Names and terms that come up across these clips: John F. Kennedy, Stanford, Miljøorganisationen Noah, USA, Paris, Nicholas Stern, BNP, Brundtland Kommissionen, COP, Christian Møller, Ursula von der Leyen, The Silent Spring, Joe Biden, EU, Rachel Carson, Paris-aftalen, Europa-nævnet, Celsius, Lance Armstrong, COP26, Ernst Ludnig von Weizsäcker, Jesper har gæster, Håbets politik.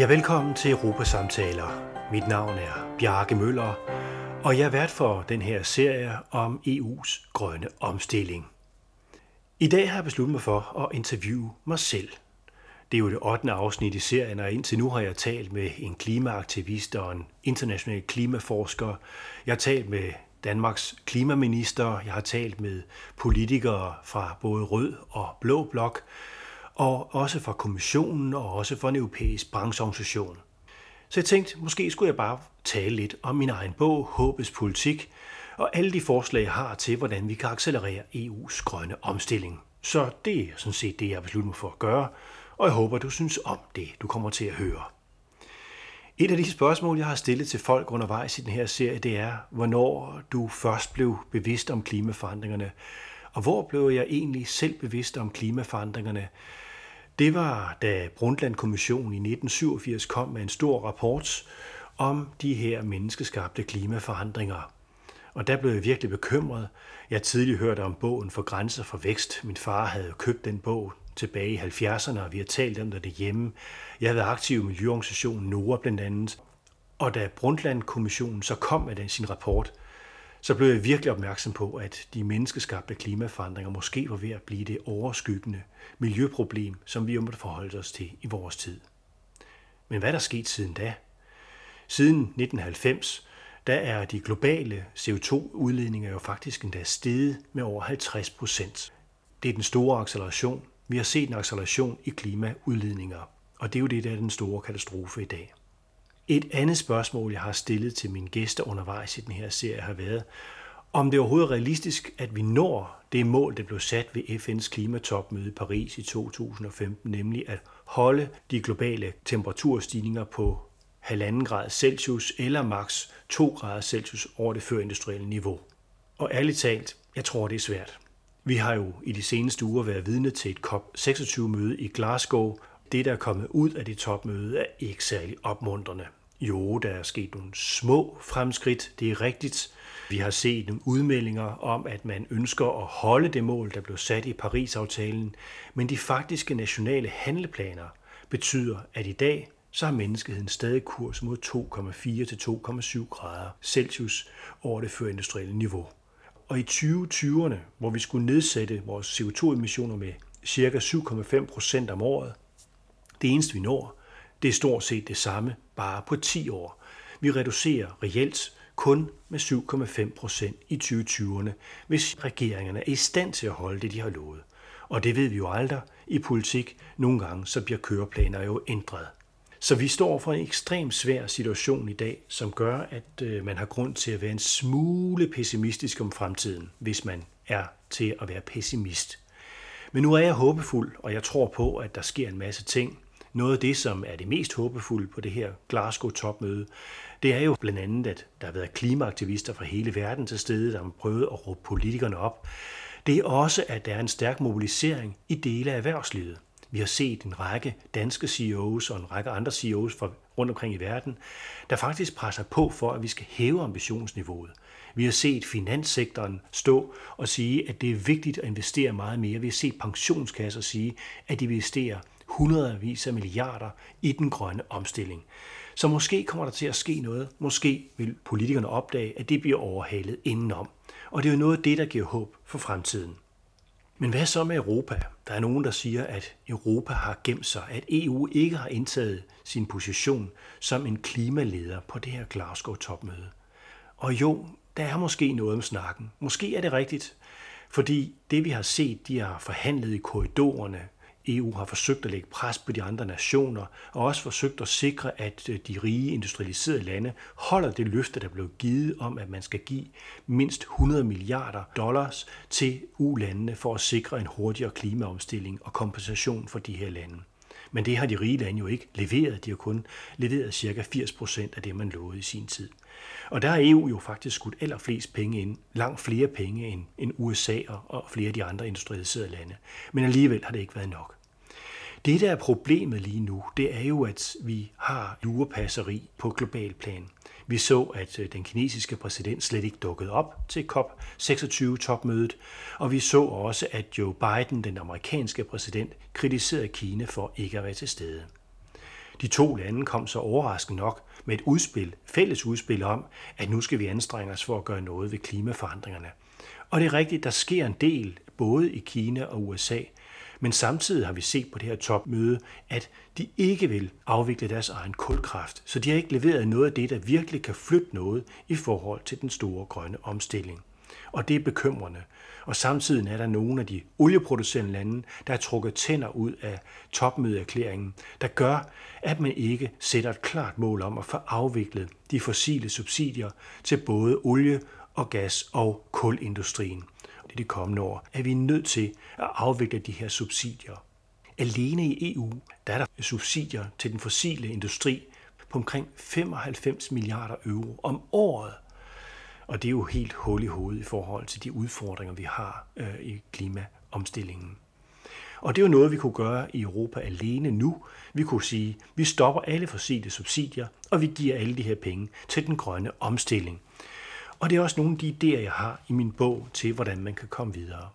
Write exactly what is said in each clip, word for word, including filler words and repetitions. Ja, velkommen til Europasamtaler. Mit navn er Bjarke Møller, og jeg er vært for den her serie om E U's grønne omstilling. I dag har jeg besluttet mig for at interviewe mig selv. Det er jo det ottende afsnit i serien, og indtil nu har jeg talt med en klimaaktivist og en international klimaforsker. Jeg har talt med Danmarks klimaminister, jeg har talt med politikere fra både rød og blå blok, og også fra kommissionen og også fra en europæisk brancheorganisation. Så jeg tænkte, måske skulle jeg bare tale lidt om min egen bog, Håbets politik, og alle de forslag, jeg har til, hvordan vi kan accelerere E U's grønne omstilling. Så det er sådan set det, jeg har besluttet mig for at gøre, og jeg håber, du synes om det, du kommer til at høre. Et af de spørgsmål, jeg har stillet til folk undervejs i den her serie, det er, hvornår du først blev bevidst om klimaforandringerne, og hvor blev jeg egentlig selv bevidst om klimaforandringerne? Det var, da Brundtland Kommissionen i nitten syvogfirs kom med en stor rapport om de her menneskeskabte klimaforandringer. Og der blev jeg virkelig bekymret. Jeg har tidligere hørt om bogen For grænser for vækst. Min far havde købt den bog tilbage i halvfjerdserne, og vi har talt om det derhjemme. Jeg havde været aktiv i Miljøorganisationen Noah blandt andet. Og da Brundtland Kommissionen så kom med den, sin rapport, så blev jeg virkelig opmærksom på, at de menneskeskabte klimaforandringer måske var ved at blive det overskyggende miljøproblem, som vi jo måtte forholde os til i vores tid. Men hvad er der sket siden da? Siden nitten halvfems, der er de globale C O to udledninger jo faktisk endda steget med over halvtreds procent. Det er den store acceleration. Vi har set en acceleration i klimaudledninger, og det er jo det, der er den store katastrofe i dag. Et andet spørgsmål, jeg har stillet til mine gæster undervejs i den her serie, har været, om det overhovedet er realistisk, at vi når det mål, der blev sat ved F N's klimatopmøde i Paris i to tusind og femten, nemlig at holde de globale temperaturstigninger på halvanden grad Celsius eller maks to grader Celsius over det førindustrielle niveau. Og ærligt talt, jeg tror, det er svært. Vi har jo i de seneste uger været vidne til et C O P seksogtyve møde i Glasgow. Det, der er kommet ud af det topmøde, er ikke særlig opmuntrende. Jo, der er sket nogle små fremskridt, det er rigtigt. Vi har set nogle udmeldinger om, at man ønsker at holde det mål, der blev sat i Paris-aftalen, men de faktiske nationale handleplaner betyder, at i dag så har menneskeheden stadig kurs mod to komma fire til to komma syv grader Celsius over det førindustrielle niveau. Og i tyve tyverne, hvor vi skulle nedsætte vores C O to emissioner med ca. syv komma fem procent om året, det eneste vi når, det er stort set det samme, bare på ti år. Vi reducerer reelt kun med syv komma fem procent i tyve tyverne, hvis regeringerne er i stand til at holde det, de har lovet. Og det ved vi jo aldrig i politik. Nogle gange så bliver køreplaner jo ændret. Så vi står for en ekstremt svær situation i dag, som gør, at man har grund til at være en smule pessimistisk om fremtiden, hvis man er til at være pessimist. Men nu er jeg håbefuld, og jeg tror på, at der sker en masse ting. Noget af det, som er det mest håbefulde på det her Glasgow-topmøde, det er jo blandt andet, at der har været klimaaktivister fra hele verden til stede, der har prøvet at råbe politikerne op. Det er også, at der er en stærk mobilisering i dele af erhvervslivet. Vi har set en række danske C E O's og en række andre C E O's fra rundt omkring i verden, der faktisk presser på for, at vi skal hæve ambitionsniveauet. Vi har set finanssektoren stå og sige, at det er vigtigt at investere meget mere. Vi har set pensionskasser sige, at de vil investere hundredvis af milliarder i den grønne omstilling. Så måske kommer der til at ske noget. Måske vil politikerne opdage, at det bliver overhalet indenom. Og det er jo noget af det, der giver håb for fremtiden. Men hvad så med Europa? Der er nogen, der siger, at Europa har gemt sig, at E U ikke har indtaget sin position som en klimaleder på det her Glasgow-topmøde. Og jo, der er måske noget om snakken. Måske er det rigtigt, fordi det vi har set, de har forhandlet i korridorerne. E U har forsøgt at lægge pres på de andre nationer, og også forsøgt at sikre, at de rige industrialiserede lande holder det løfte, der blev givet om, at man skal give mindst hundrede milliarder dollars til U-landene for at sikre en hurtigere klimaomstilling og kompensation for de her lande. Men det har de rige lande jo ikke leveret. De har kun leveret ca. firs procent af det, man lovede i sin tid. Og der har E U jo faktisk skudt allerflest penge ind, langt flere penge end U S A og flere af de andre industrialiserede lande. Men alligevel har det ikke været nok. Det, der er problemet lige nu, det er jo, at vi har lurepasseri på global plan. Vi så, at den kinesiske præsident slet ikke dukkede op til C O P seksogtyve topmødet, og vi så også, at Joe Biden, den amerikanske præsident, kritiserede Kina for ikke at være til stede. De to lande kom så overraskende nok med et udspil, fælles udspil om, at nu skal vi anstrenge os for at gøre noget ved klimaforandringerne. Og det er rigtigt, der sker en del, både i Kina og U S A, men samtidig har vi set på det her topmøde, at de ikke vil afvikle deres egen kulkraft, så de har ikke leveret noget af det, der virkelig kan flytte noget i forhold til den store grønne omstilling. Og det er bekymrende. Og samtidig er der nogle af de olieproducerende lande, der har trukket tænder ud af topmødeerklæringen, der gør, at man ikke sætter et klart mål om at få afviklet de fossile subsidier til både olie- og gas- og kulindustrien. I de kommende år er vi nødt til at afvikle de her subsidier. Alene i E U der er der subsidier til den fossile industri på omkring femoghalvfems milliarder euro om året. Og det er jo helt hul i hovedet i forhold til de udfordringer, vi har øh, i klimaomstillingen. Og det er jo noget, vi kunne gøre i Europa alene nu. Vi kunne sige, at vi stopper alle fossile subsidier, og vi giver alle de her penge til den grønne omstilling. Og det er også nogle af de idéer, jeg har i min bog til, hvordan man kan komme videre.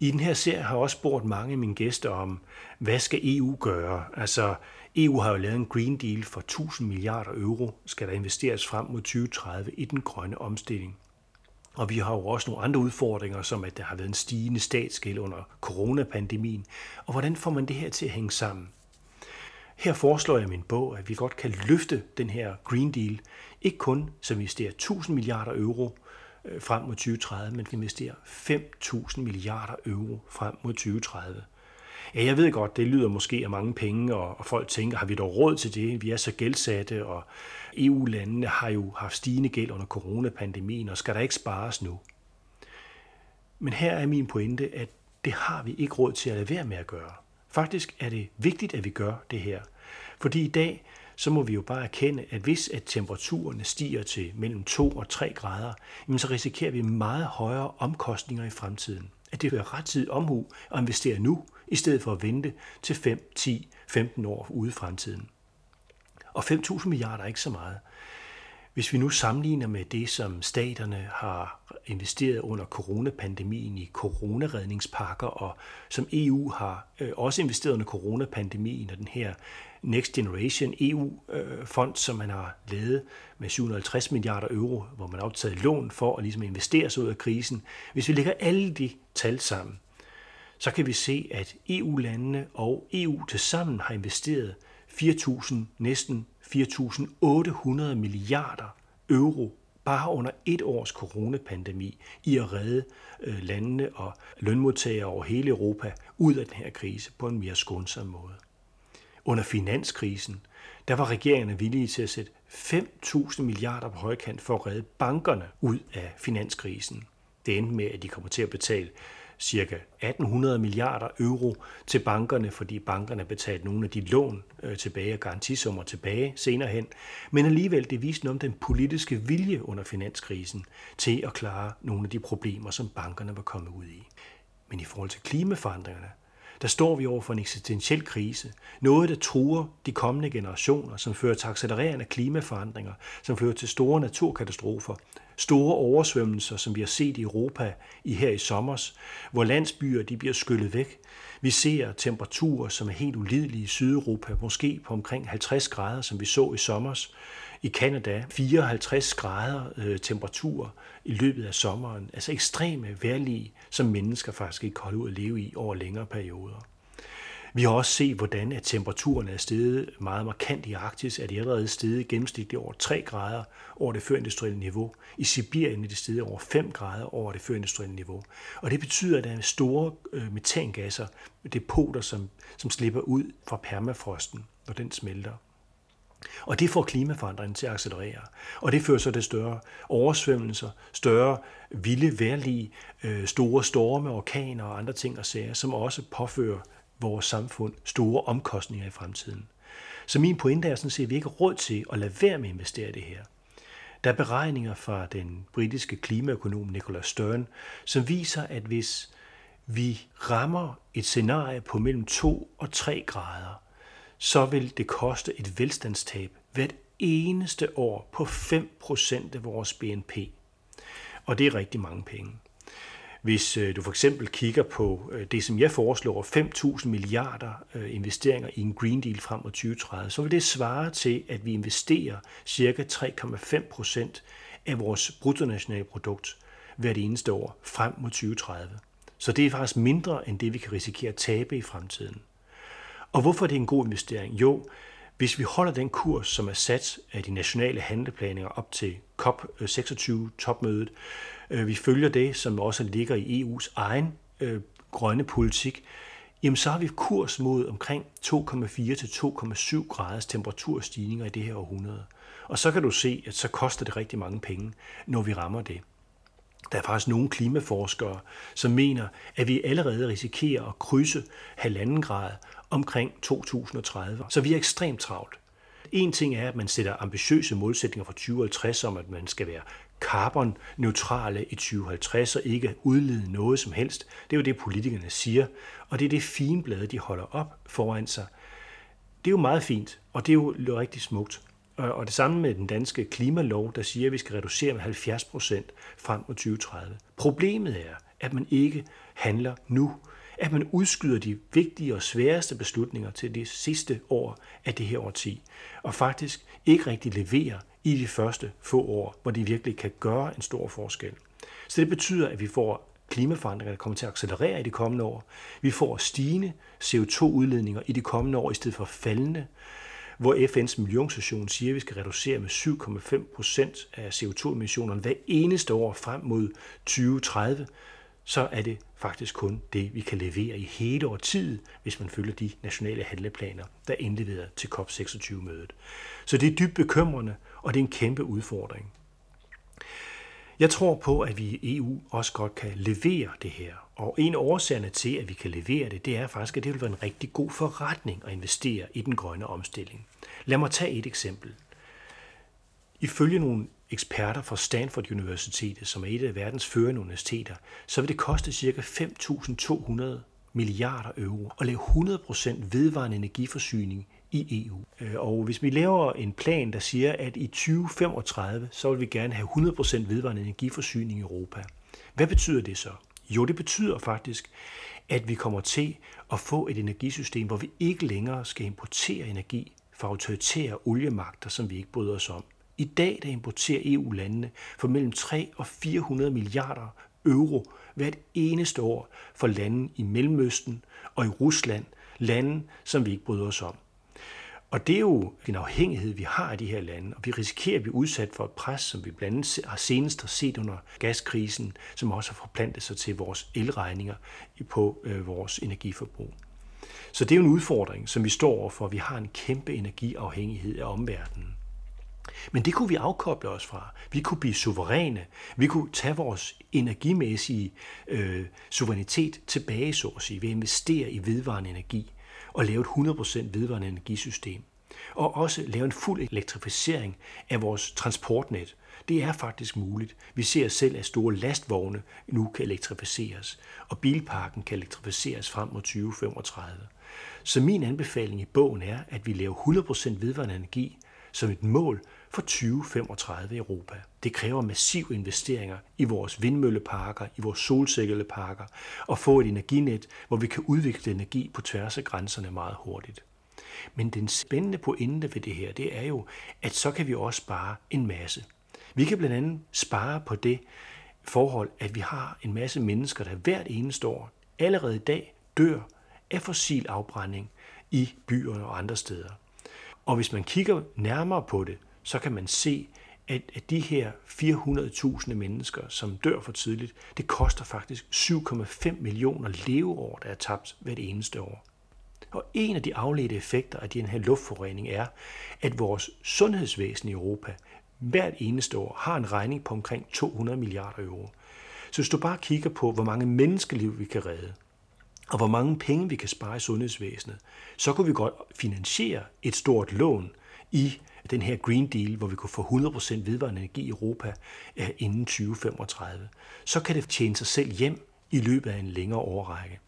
I den her serie har jeg også spurgt mange af mine gæster om, hvad skal E U gøre? Altså, E U har jo lavet en Green Deal for tusind milliarder euro, skal der investeres frem mod tyve tredive i den grønne omstilling. Og vi har jo også nogle andre udfordringer, som at der har været en stigende statsgæld under coronapandemien. Og hvordan får man det her til at hænge sammen? Her foreslår jeg min bog, at vi godt kan løfte den her Green Deal, ikke kun som investerer tusind milliarder euro frem mod tyve tredive, men vi investerer fem tusind milliarder euro frem mod tyve tredive. Ja, jeg ved godt, det lyder måske af mange penge, og folk tænker, har vi dog råd til det? Vi er så gældsatte, og E U-landene har jo haft stigende gæld under coronapandemien, og skal der ikke spares nu? Men her er min pointe, at det har vi ikke råd til at lade være med at gøre. Faktisk er det vigtigt, at vi gør det her, fordi i dag så må vi jo bare erkende, at hvis at temperaturen stiger til mellem to og tre grader, jamen så risikerer vi meget højere omkostninger i fremtiden. At det er rettidig omhu at investere nu, i stedet for at vente til fem, ti, femten år ude i fremtiden. Og fem tusind milliarder er ikke så meget. Hvis vi nu sammenligner med det, som staterne har investeret under coronapandemien i coronaredningspakker, og som E U har også investeret under coronapandemien, og den her Next Generation E U-fond, som man har lavet med syv hundrede og halvtreds milliarder euro, hvor man har optaget lån for at ligesom investere sig ud af krisen. Hvis vi lægger alle de tal sammen, så kan vi se, at E U-landene og E U tilsammen har investeret fire tusind, næsten fire tusind otte hundrede milliarder euro bare under et års coronapandemi i at redde landene og lønmodtagere over hele Europa ud af den her krise på en mere skånsom måde. Under finanskrisen, der var regeringerne villige til at sætte fem tusind milliarder på højkant for at redde bankerne ud af finanskrisen. Det endte med, at de kommer til at betale cirka atten hundrede milliarder euro til bankerne, fordi bankerne betalte nogle af de lån tilbage og garantisummer tilbage senere hen. Men alligevel, det viste noget om den politiske vilje under finanskrisen til at klare nogle af de problemer, som bankerne var kommet ud i. Men i forhold til klimaforandringerne, der står vi over for en eksistentiel krise. Noget, der truer de kommende generationer, som fører til accelererende klimaforandringer, som fører til store naturkatastrofer, store oversvømmelser, som vi har set i Europa i her i sommer, hvor landsbyer de bliver skyllet væk. Vi ser temperaturer, som er helt ulidelige i Sydeuropa, måske på omkring halvtreds grader, som vi så i sommer. I Canada fireoghalvtreds grader øh, temperatur i løbet af sommeren, altså ekstreme vejrlig, som mennesker faktisk ikke holder ud at leve i over længere perioder. Vi har også set, hvordan at temperaturen er steget meget markant i Arktis, at de allerede steget gennemsnitligt over tre grader over det førindustrielle niveau. I Sibirien er det steget over fem grader over det førindustrielle niveau. Og det betyder, at der er store øh, metangasser, depoter, som, som slipper ud fra permafrosten, når den smelter. Og det får klimaforandringen til at accelerere. Og det fører så til større oversvømmelser, større vilde vejrlig, øh, store storme, orkaner og andre ting og sager, som også påfører vores samfund store omkostninger i fremtiden. Så min pointe er sådan set, at vi ikke har råd til at lade være med at investere i det her. Der er beregninger fra den britiske klimaøkonom Nicholas Stern, som viser, at hvis vi rammer et scenarie på mellem to og tre grader, så vil det koste et velstandstab hvert eneste år på fem procent af vores B N P. Og det er rigtig mange penge. Hvis du for eksempel kigger på det, som jeg foreslår, fem tusind milliarder investeringer i en Green Deal frem mod tyve tredive, så vil det svare til, at vi investerer ca. tre komma fem procent af vores bruttonationalprodukt hvert eneste år frem mod tyve tredive. Så det er faktisk mindre end det, vi kan risikere at tabe i fremtiden. Og hvorfor er det en god investering? Jo, hvis vi holder den kurs, som er sat af de nationale handleplaner op til C O P seksogtyve-topmødet, vi følger det, som også ligger i E U's egen øh, grønne politik, jamen så har vi kurs mod omkring to komma fire til to komma syv graders temperaturstigninger i det her århundrede. Og så kan du se, at så koster det rigtig mange penge, når vi rammer det. Der er faktisk nogle klimaforskere, som mener, at vi allerede risikerer at krydse halvanden grad omkring to tusind og tredive. Så vi er ekstremt travlt. En ting er, at man sætter ambitiøse målsætninger for tyve halvtreds om, at man skal være karbonneutrale i tyve halvtreds og ikke udlede noget som helst. Det er jo det, politikerne siger, og det er det figenblad, de holder op foran sig. Det er jo meget fint, og det er jo rigtig smukt. Og det samme med den danske klimalov, der siger, at vi skal reducere med halvfjerds procent frem mod tyve tredive. Problemet er, at man ikke handler nu. At man udskyder de vigtige og sværeste beslutninger til det sidste år af det her årti, og faktisk ikke rigtig leverer i de første få år, hvor de virkelig kan gøre en stor forskel. Så det betyder, at vi får klimaforandringer, der kommer til at accelerere i de kommende år. Vi får stigende C O to-udledninger i de kommende år, i stedet for faldende, hvor F N's miljøorganisation siger, at vi skal reducere med syv komma fem procent af C O to-emissionerne hver eneste år frem mod tyve tredive, så er det faktisk kun det, vi kan levere i hele årtiet, hvis man følger de nationale handleplaner, der indleverer til C O P seksogtyve-mødet. Så det er dybt bekymrende, og det er en kæmpe udfordring. Jeg tror på, at vi i E U også godt kan levere det her, og en af årsagerne til, at vi kan levere det, det er faktisk, at det vil være en rigtig god forretning at investere i den grønne omstilling. Lad mig tage et eksempel. Ifølge nogle eksperter fra Stanford Universitetet, som er et af verdens førende universiteter, så vil det koste ca. fem tusind to hundrede milliarder euro at lave hundrede procent vedvarende energiforsyning i E U. Og hvis vi laver en plan, der siger, at i tyve femogtredive, så vil vi gerne have hundrede procent vedvarende energiforsyning i Europa. Hvad betyder det så? Jo, det betyder faktisk, at vi kommer til at få et energisystem, hvor vi ikke længere skal importere energi fra autoritære oliemagter, som vi ikke bryder os om. I dag der importerer E U-landene for mellem tre og fire hundrede milliarder euro hvert eneste år for lande i Mellemøsten og i Rusland, lande, som vi ikke bryder os om. Og det er jo en afhængighed, vi har af de her lande, og vi risikerer at blive udsat for et pres, som vi blandt andet har senest har set under gaskrisen, som også har forplantet sig til vores elregninger på vores energiforbrug. Så det er jo en udfordring, som vi står overfor. Vi har en kæmpe energiafhængighed af omverdenen. Men det kunne vi afkoble os fra. Vi kunne blive suveræne. Vi kunne tage vores energimæssige øh, suverænitet tilbage, så at sige, ved at investere i vedvarende energi og lave et hundrede procent vedvarende energisystem. Og også lave en fuld elektrificering af vores transportnet. Det er faktisk muligt. Vi ser selv, at store lastvogne nu kan elektrificeres, og bilparken kan elektrificeres frem mod tyve femogtredive. Så min anbefaling i bogen er, at vi laver hundrede procent vedvarende energi som et mål for tyve femogtredive i Europa. Det kræver massive investeringer i vores vindmølleparker, i vores solcelleparker og få et energinet, hvor vi kan udvikle energi på tværs af grænserne meget hurtigt. Men den spændende pointe ved det her, det er jo, at så kan vi også spare en masse. Vi kan blandt andet spare på det forhold, at vi har en masse mennesker, der hvert eneste år allerede i dag dør af fossil afbrænding i byerne og andre steder. Og hvis man kigger nærmere på det, så kan man se, at de her fire hundrede tusind mennesker, som dør for tidligt, det koster faktisk syv komma fem millioner leveår, der er tabt hvert eneste år. Og en af de afledte effekter af den her luftforurening er, at vores sundhedsvæsen i Europa hvert eneste år har en regning på omkring to hundrede milliarder euro. Så hvis du bare kigger på, hvor mange menneskeliv vi kan redde, og hvor mange penge vi kan spare i sundhedsvæsenet, så kunne vi godt finansiere et stort lån i den her Green Deal, hvor vi kunne få hundrede procent vedvarende energi i Europa inden tyve femogtredive. Så kan det tjene sig selv hjem i løbet af en længere årrække.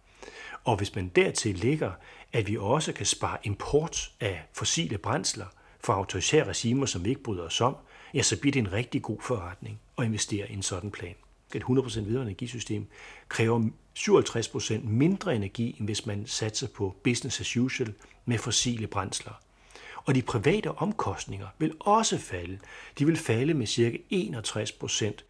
Og hvis man dertil lægger, at vi også kan spare import af fossile brændsler fra autoritære regimer, som vi ikke bryder os om, ja, så bliver det en rigtig god forretning at investere i en sådan plan. et hundrede procent vedvarende energisystem kræver syvoghalvtreds procent mindre energi, end hvis man satser på business as usual med fossile brændsler. Og de private omkostninger vil også falde. De vil falde med ca. enogtres procent.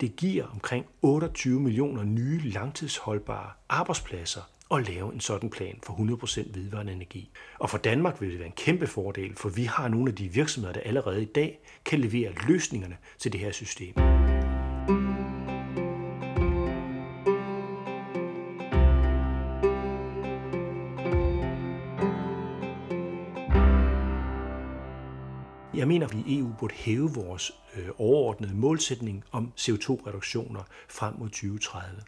Det giver omkring otteogtyve millioner nye langtidsholdbare arbejdspladser at lave en sådan plan for hundrede procent vedvarende energi. Og for Danmark vil det være en kæmpe fordel, for vi har nogle af de virksomheder, der allerede i dag kan levere løsningerne til det her system. Jeg mener, at vi i E U burde hæve vores overordnede målsætning om C O to reduktioner frem mod tyve tredive.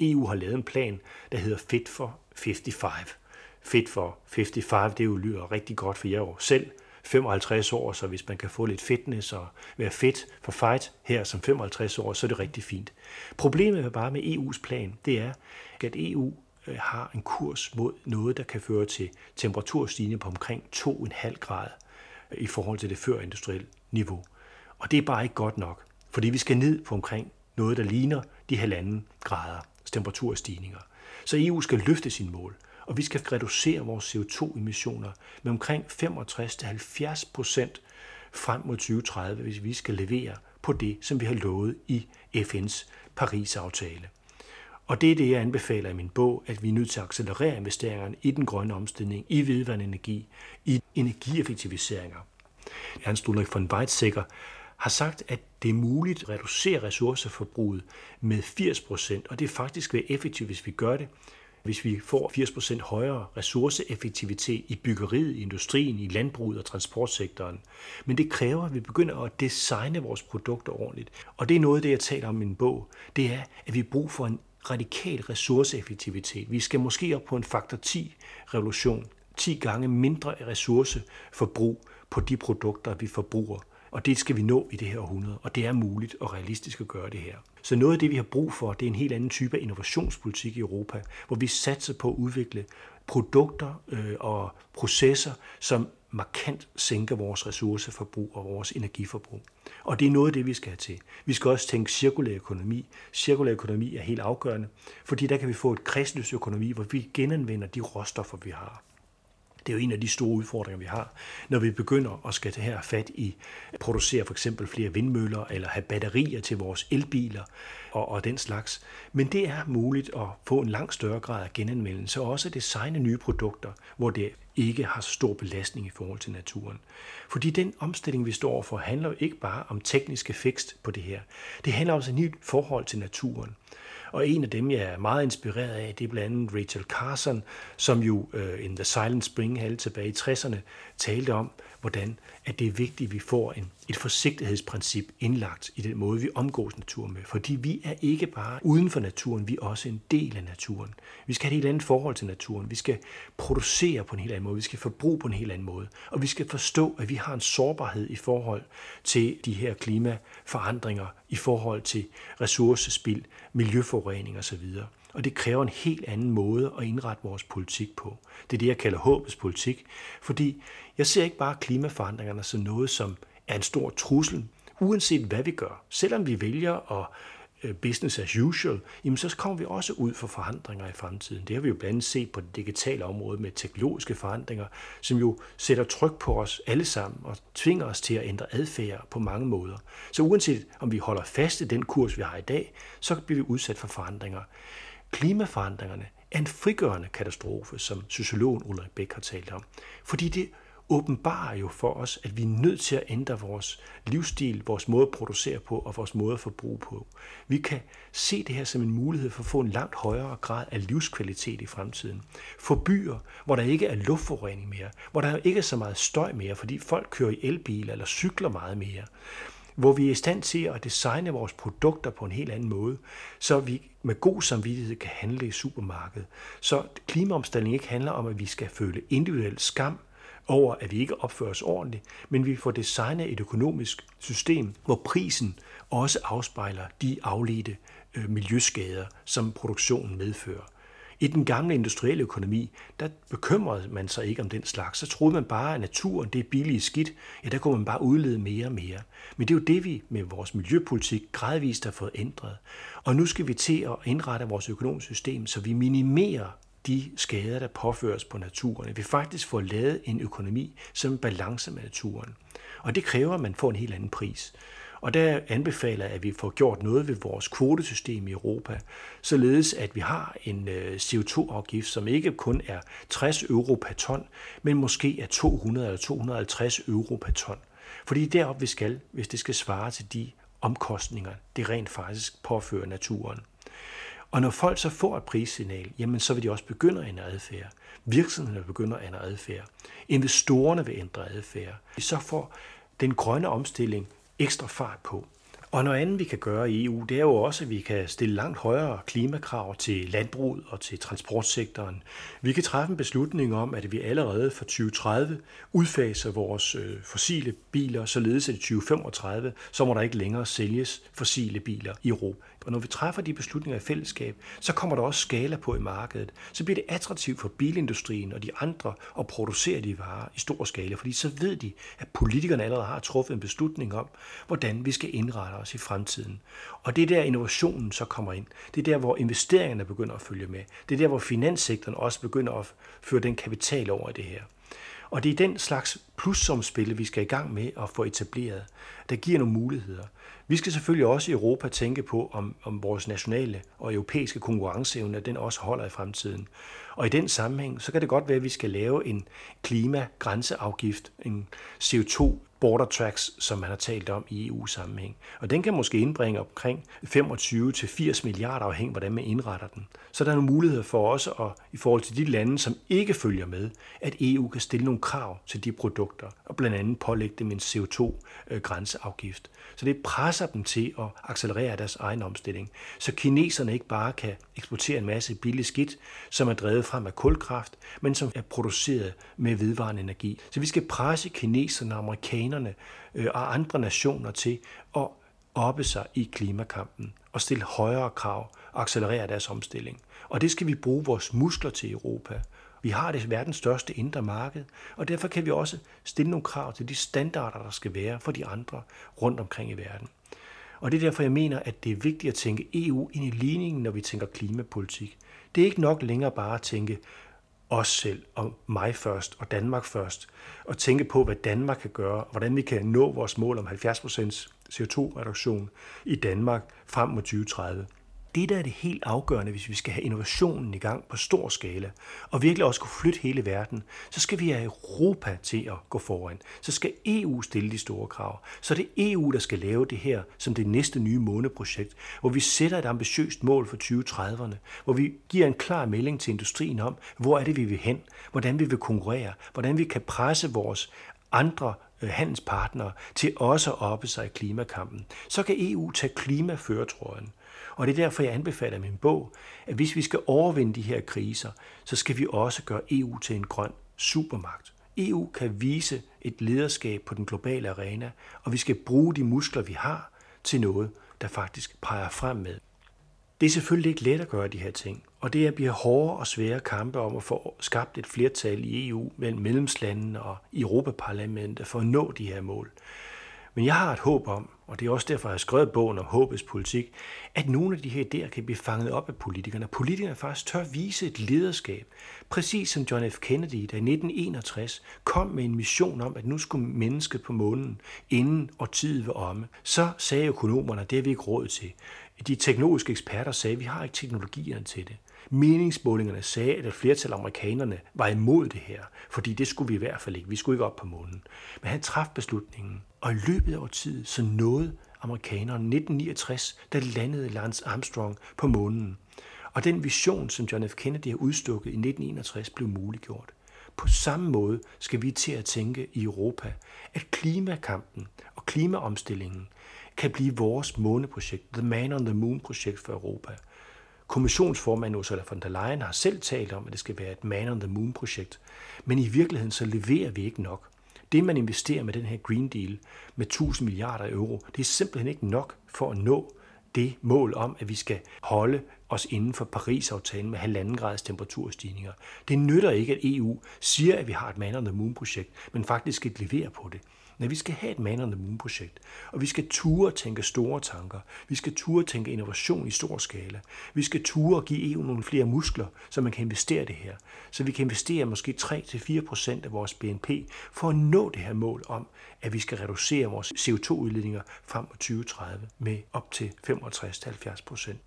E U har lavet en plan, der hedder Fit for femoghalvfems. Fit for femoghalvfems, det jo lyder rigtig godt, for jeg er jo selv femoghalvtreds år, så hvis man kan få lidt fitness og være fit for fight her som femoghalvtreds år, så er det rigtig fint. Problemet bare med E U's plan, det er, at E U har en kurs mod noget, der kan føre til temperaturstigning på omkring to komma fem grad i forhold til det førindustrielle niveau. Og det er bare ikke godt nok, fordi vi skal ned på omkring noget, der ligner de halvanden grader temperaturstigninger. Så E U skal løfte sine mål, og vi skal reducere vores C O to emissioner med omkring femogtres til halvfjerds procent frem mod tyve tredive, hvis vi skal levere på det, som vi har lovet i F N's Paris-aftale. Og det er det, jeg anbefaler i min bog, at vi er nødt til at accelerere investeringerne i den grønne omstilling, i vedvarende energi, i energieffektiviseringer. Ernst Ludnig von Weizsäcker har sagt, at det er muligt at reducere ressourceforbruget med firs procent, og det er faktisk være effektivt, hvis vi gør det. Hvis vi får firs procent højere ressourceeffektivitet i byggeriet, i industrien, i landbruget og transportsektoren. Men det kræver, at vi begynder at designe vores produkter ordentligt. Og det er noget af det, jeg taler om i min bog. Det er, at vi bruger for en radikal ressourceeffektivitet. Vi skal måske op på en faktor ti revolution. ti gange mindre ressourceforbrug på de produkter, vi forbruger. Og det skal vi nå i det her århundrede, og det er muligt og realistisk at gøre det her. Så noget af det, vi har brug for, det er en helt anden type af innovationspolitik i Europa, hvor vi satser på at udvikle produkter og processer, som markant sænker vores ressourceforbrug og vores energiforbrug. Og det er noget af det, vi skal have til. Vi skal også tænke cirkulær økonomi. Cirkulær økonomi er helt afgørende, fordi der kan vi få et kredsløbsøkonomi, hvor vi genanvender de råstoffer, vi har. Det er jo en af de store udfordringer, vi har, når vi begynder at skal det her fat i at producere for eksempel flere vindmøller eller have batterier til vores elbiler og, og den slags. Men det er muligt at få en langt større grad af genanvendelse og også at designe nye produkter, hvor det ikke har så stor belastning i forhold til naturen. Fordi den omstilling, vi står overfor, handler jo ikke bare om tekniske fix på det her. Det handler også om et nyt forhold til naturen. Og en af dem, jeg er meget inspireret af, det er blandt andet Rachel Carson, som jo uh, in The Silent Spring halvt tilbage i tresserne talte om, hvordan at det er vigtigt, at vi får en, et forsigtighedsprincip indlagt i den måde, vi omgås naturen med. Fordi vi er ikke bare uden for naturen, vi er også en del af naturen. Vi skal have et helt andet forhold til naturen. Vi skal producere på en helt anden måde. Vi skal forbruge på en helt anden måde. Og vi skal forstå, at vi har en sårbarhed i forhold til de her klimaforandringer, i forhold til ressourcespild, miljøforurening osv. Og det kræver en helt anden måde at indrette vores politik på. Det er det, jeg kalder håbets politik, fordi jeg ser ikke bare klimaforandringerne som noget, som er en stor trussel, uanset hvad vi gør. Selvom vi vælger at business as usual, jamen så kommer vi også ud for forandringer i fremtiden. Det har vi jo blandt andet set på det digitale område med teknologiske forandringer, som jo sætter tryk på os alle sammen og tvinger os til at ændre adfærd på mange måder. Så uanset om vi holder fast i den kurs, vi har i dag, så bliver vi udsat for forandringer. Klimaforandringerne er en frigørende katastrofe, som sociologen Ulrich Beck har talt om, fordi det åbenbarer jo for os, at vi er nødt til at ændre vores livsstil, vores måde at producere på og vores måde at forbruge på. Vi kan se det her som en mulighed for at få en langt højere grad af livskvalitet i fremtiden. For byer, hvor der ikke er luftforurening mere, hvor der ikke er så meget støj mere, fordi folk kører i elbiler eller cykler meget mere, hvor vi er i stand til at designe vores produkter på en helt anden måde, så vi med god samvittighed kan handle i supermarkedet. Så klimaomstilling ikke handler om, at vi skal føle individuel skam over, at vi ikke opfører os ordentligt, men vi får designet et økonomisk system, hvor prisen også afspejler de afledte miljøskader, som produktionen medfører. I den gamle industrielle økonomi, der bekymrede man sig ikke om den slags. Så troede man bare, at naturen, det er billige skidt. Ja, der kunne man bare udlede mere og mere. Men det er jo det, vi med vores miljøpolitik gradvist har fået ændret. Og nu skal vi til at indrette vores økonomiske system, så vi minimerer de skader, der påføres på naturen. Vi faktisk får lavet en økonomi som en balance med naturen. Og det kræver, at man får en helt anden pris. Og der anbefaler jeg, at vi får gjort noget ved vores kvotesystem i Europa, således at vi har en C O to afgift, som ikke kun er tres euro per ton, men måske er to hundrede eller to hundrede og halvtreds euro per ton. Fordi derop vi skal, hvis det skal svare til de omkostninger, det rent faktisk påfører naturen. Og når folk så får et prissignal, jamen så vil de også begynde at ændre adfærd. Virksomhederne begynder at ændre adfærd. Investorerne vil ændre adfærd. Så får den grønne omstilling ekstra fart på. Og noget andet, vi kan gøre i E U, det er jo også, at vi kan stille langt højere klimakrav til landbruget og til transportsektoren. Vi kan træffe en beslutning om, at vi allerede fra tyve tredive udfaser vores fossile biler, således at i tyve femogtredive, så må der ikke længere sælges fossile biler i Europa. Og når vi træffer de beslutninger i fællesskab, så kommer der også skala på i markedet. Så bliver det attraktivt for bilindustrien og de andre at producere de varer i stor skala, fordi så ved de, at politikerne allerede har truffet en beslutning om, hvordan vi skal indrette os i fremtiden. Og det er der, innovationen så kommer ind. Det er der, hvor investeringerne begynder at følge med. Det er der, hvor finanssektoren også begynder at føre den kapital over i det her. Og det er den slags plussumspil, vi skal i gang med at få etableret, der giver nogle muligheder. Vi skal selvfølgelig også i Europa tænke på, om, om vores nationale og europæiske konkurrenceevne, den også holder i fremtiden. Og i den sammenhæng, så kan det godt være, at vi skal lave en klimagrænseafgift, en C O to border tax, som man har talt om i E U-sammenhæng. Og den kan måske indbringe omkring femogtyve til firs milliarder, afhængig hvordan man indretter den. Så der er nogle muligheder for os, og i forhold til de lande, som ikke følger med, at E U kan stille nogle krav til de produkter, og blandt andet pålægge dem en C O to grænseafgift. Så det presser dem til at accelerere deres egen omstilling, så kineserne ikke bare kan eksportere en masse billig skidt, som er drevet frem af kulkraft, men som er produceret med vedvarende energi. Så vi skal presse kineserne, amerikanerne og andre nationer til at oppe sig i klimakampen og stille højere krav og accelerere deres omstilling. Og det skal vi bruge vores muskler til i Europa. Vi har det verdens største indre marked, og derfor kan vi også stille nogle krav til de standarder, der skal være for de andre rundt omkring i verden. Og det er derfor, jeg mener, at det er vigtigt at tænke E U ind i ligningen, når vi tænker klimapolitik. Det er ikke nok længere bare at tænke os selv og mig først og Danmark først, og tænke på, hvad Danmark kan gøre, hvordan vi kan nå vores mål om halvfjerds procent C O to reduktion i Danmark frem mod tyve tredive. Det, der er det helt afgørende, hvis vi skal have innovationen i gang på stor skala, og virkelig også kunne flytte hele verden, så skal vi have Europa til at gå foran. Så skal E U stille de store krav. Så det er E U, der skal lave det her som det næste nye måneprojekt, hvor vi sætter et ambitiøst mål for tyve trediverne, hvor vi giver en klar melding til industrien om, hvor er det, vi vil hen, hvordan vi vil konkurrere, hvordan vi kan presse vores andre handelspartnere til også at oppe sig i klimakampen. Så kan E U tage klimaføretrøjen. Og det er derfor, jeg anbefaler min bog, at hvis vi skal overvinde de her kriser, så skal vi også gøre E U til en grøn supermagt. E U kan vise et lederskab på den globale arena, og vi skal bruge de muskler, vi har, til noget, der faktisk peger fremad. Det er selvfølgelig ikke let at gøre de her ting, og det bliver hårdere og svære kampe om at få skabt et flertal i E U mellem medlemslandene og Europaparlamentet for at nå de her mål. Men jeg har et håb om, og det er også derfor, jeg har skrevet bogen om Håbets politik, at nogle af de her idéer kan blive fanget op af politikerne. Politikerne faktisk tør vise et lederskab. Præcis som John F. Kennedy, der i nitten enogtres kom med en mission om, at nu skulle mennesket på månen, inden årtiet var omme. Så sagde økonomerne, at det har vi ikke råd til. De teknologiske eksperter sagde, at vi har ikke teknologierne til det. Meningsmålingerne sagde, at et flertal af amerikanerne var imod det her, fordi det skulle vi i hvert fald ikke. Vi skulle ikke op på månen. Men han traf beslutningen, og i løbet af årtiet så nåede amerikanerne nitten niogtres, der landede Lance Armstrong på månen. Og den vision, som John F. Kennedy har udstukket i nitten enogtres, blev muliggjort. På samme måde skal vi til at tænke i Europa, at klimakampen og klimaomstillingen kan blive vores måneprojekt, The Man on the Moon-projekt for Europa. Kommissionsformand Ursula von der Leyen har selv talt om, at det skal være et Man on the Moon-projekt, men i virkeligheden så leverer vi ikke nok. Det, man investerer med den her Green Deal med tusind milliarder euro, det er simpelthen ikke nok for at nå det mål om, at vi skal holde os inden for Paris-aftalen med halvanden grads temperaturstigninger. Det nytter ikke, at E U siger, at vi har et man on the moon-projekt, men faktisk ikke leverer på det. Når vi skal have et man on the moon-projekt, og vi skal ture tænke store tanker, vi skal ture tænke innovation i stor skala, vi skal ture give E U nogle flere muskler, så man kan investere det her, så vi kan investere måske tre til fire procent af vores B N P for at nå det her mål om, at vi skal reducere vores C O to udledninger frem mod tyve tredive med op til femogtres til halvfjerds procent.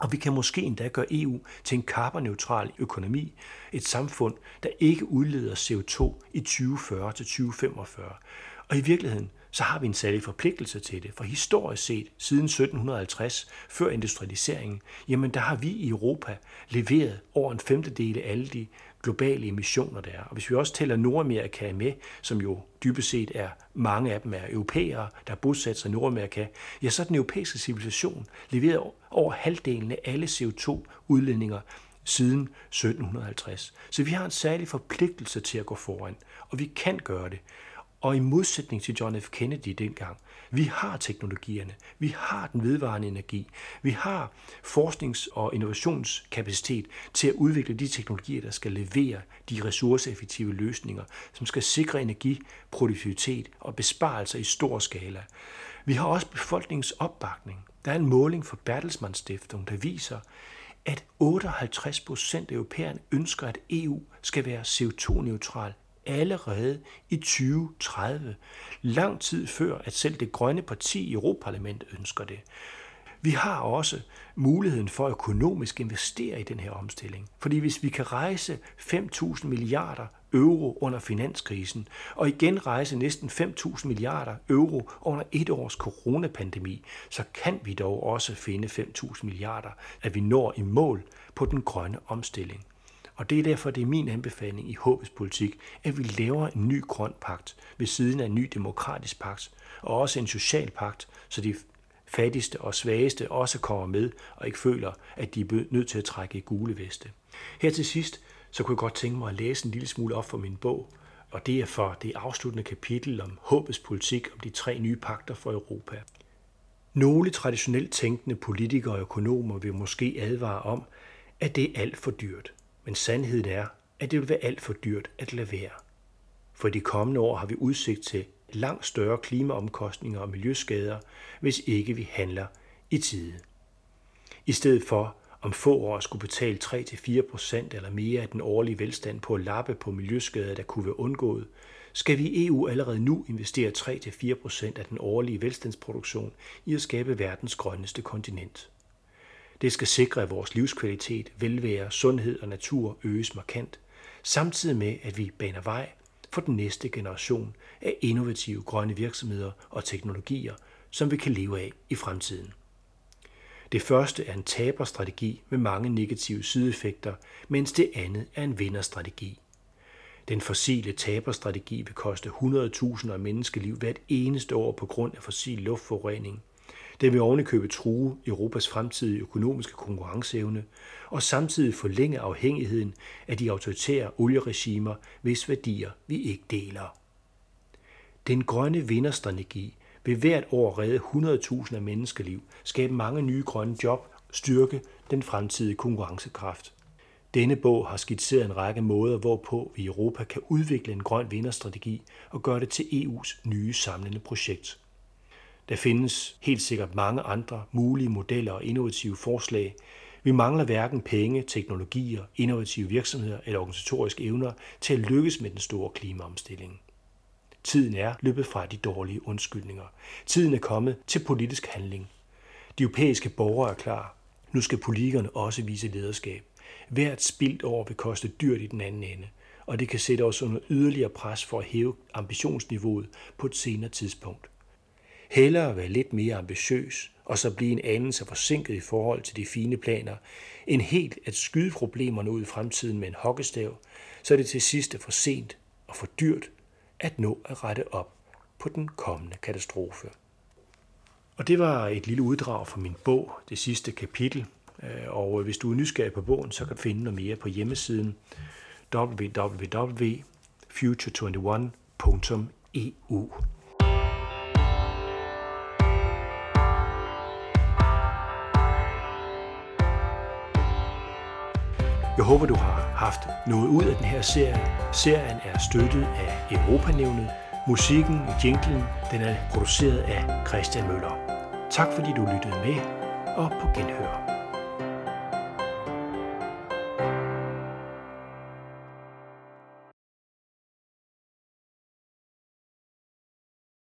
Og vi kan måske endda gøre E U til en karbonneutral økonomi, et samfund, der ikke udleder C O to i tyve fyrre til tyve femogfyrre. Og i virkeligheden, så har vi en særlig forpligtelse til det, for historisk set, siden sytten halvtreds, før industrialiseringen, jamen der har vi i Europa leveret over en femtedel af alle de globale emissioner, der er. Og hvis vi også tæller Nordamerika med, som jo dybest set er, mange af dem er europæere, der er bosat sig i Nordamerika, ja, så er den europæiske civilisation leveret over halvdelen af alle C O to udledninger siden sytten halvtreds. Så vi har en særlig forpligtelse til at gå foran, og vi kan gøre det. Og i modsætning til John F. Kennedy dengang, vi har teknologierne, vi har den vedvarende energi, vi har forsknings- og innovationskapacitet til at udvikle de teknologier, der skal levere de ressourceeffektive løsninger, som skal sikre energiproduktivitet og besparelser i stor skala. Vi har også befolkningens opbakning. Der er en måling fra Bertelsmannsstiftung, der viser, at otteoghalvtreds procent af europæerne ønsker, at E U skal være C O to neutral allerede i tyve tredive, lang tid før, at selv det grønne parti i Europaparlamentet ønsker det. Vi har også muligheden for at økonomisk investere i den her omstilling, fordi hvis vi kan rejse fem tusind milliarder euro under finanskrisen, og igen rejse næsten fem tusind milliarder euro under et års coronapandemi, så kan vi dog også finde fem tusind milliarder, at vi når i mål på den grønne omstilling. Og det er derfor, det er min anbefaling i Håbets politik, at vi laver en ny grøn pagt ved siden af en ny demokratisk pagt, og også en social pagt, så de fattigste og svageste også kommer med og ikke føler, at de er nødt til at trække i gule veste. Her til sidst, så kunne jeg godt tænke mig at læse en lille smule op for min bog, og det er for det afsluttende kapitel om Håbets politik om de tre nye pagter for Europa. Nogle traditionelt tænkende politikere og økonomer vil måske advare om, at det er alt for dyrt. Men sandheden er, at det vil være alt for dyrt at lade være. For de kommende år har vi udsigt til langt større klimaomkostninger og miljøskader, hvis ikke vi handler i tide. I stedet for om få år at skulle betale tre til fire procent eller mere af den årlige velstand på at lappe på miljøskader, der kunne være undgået, skal vi i E U allerede nu investere tre til fire procent af den årlige velstandsproduktion i at skabe verdens grønneste kontinent. Det skal sikre, at vores livskvalitet, velvære, sundhed og natur øges markant, samtidig med, at vi baner vej for den næste generation af innovative grønne virksomheder og teknologier, som vi kan leve af i fremtiden. Det første er en taberstrategi med mange negative sideeffekter, mens det andet er en vinderstrategi. Den fossile taberstrategi vil koste hundrede tusinder af menneskeliv hvert eneste år på grund af fossil luftforurening. Den vil ovenikøbe true Europas fremtidige økonomiske konkurrenceevne og samtidig forlænge afhængigheden af de autoritære olieregimer, hvis værdier vi ikke deler. Den grønne vinderstrategi vil hvert år redde hundrede tusinder af menneskeliv, skabe mange nye grønne job, styrke den fremtidige konkurrencekraft. Denne bog har skitseret en række måder, hvorpå vi i Europa kan udvikle en grøn vinderstrategi og gøre det til E U's nye samlende projekt. Der findes helt sikkert mange andre mulige modeller og innovative forslag. Vi mangler hverken penge, teknologier, innovative virksomheder eller organisatoriske evner til at lykkes med den store klimaomstilling. Tiden er løbet fra de dårlige undskyldninger. Tiden er kommet til politisk handling. De europæiske borgere er klar. Nu skal politikerne også vise lederskab. Hvert spildt år vil koste dyrt i den anden ende, og det kan sætte os under yderligere pres for at hæve ambitionsniveauet på et senere tidspunkt. Hellere være lidt mere ambitiøs, og så blive en anelse forsinket i forhold til de fine planer, end helt at skyde problemerne ud i fremtiden med en hockeystav, så er det til sidst for sent og for dyrt at nå at rette op på den kommende katastrofe. Og det var et lille uddrag fra min bog, det sidste kapitel, og hvis du er nysgerrig på bogen, så kan du finde noget mere på hjemmesiden w w w punktum future to et punktum e u. Jeg håber, du har haft noget ud af den her serie. Serien er støttet af Europa-nævnet. Musikken, jinglen, den er produceret af Christian Møller. Tak fordi du lyttede med, og på genhør.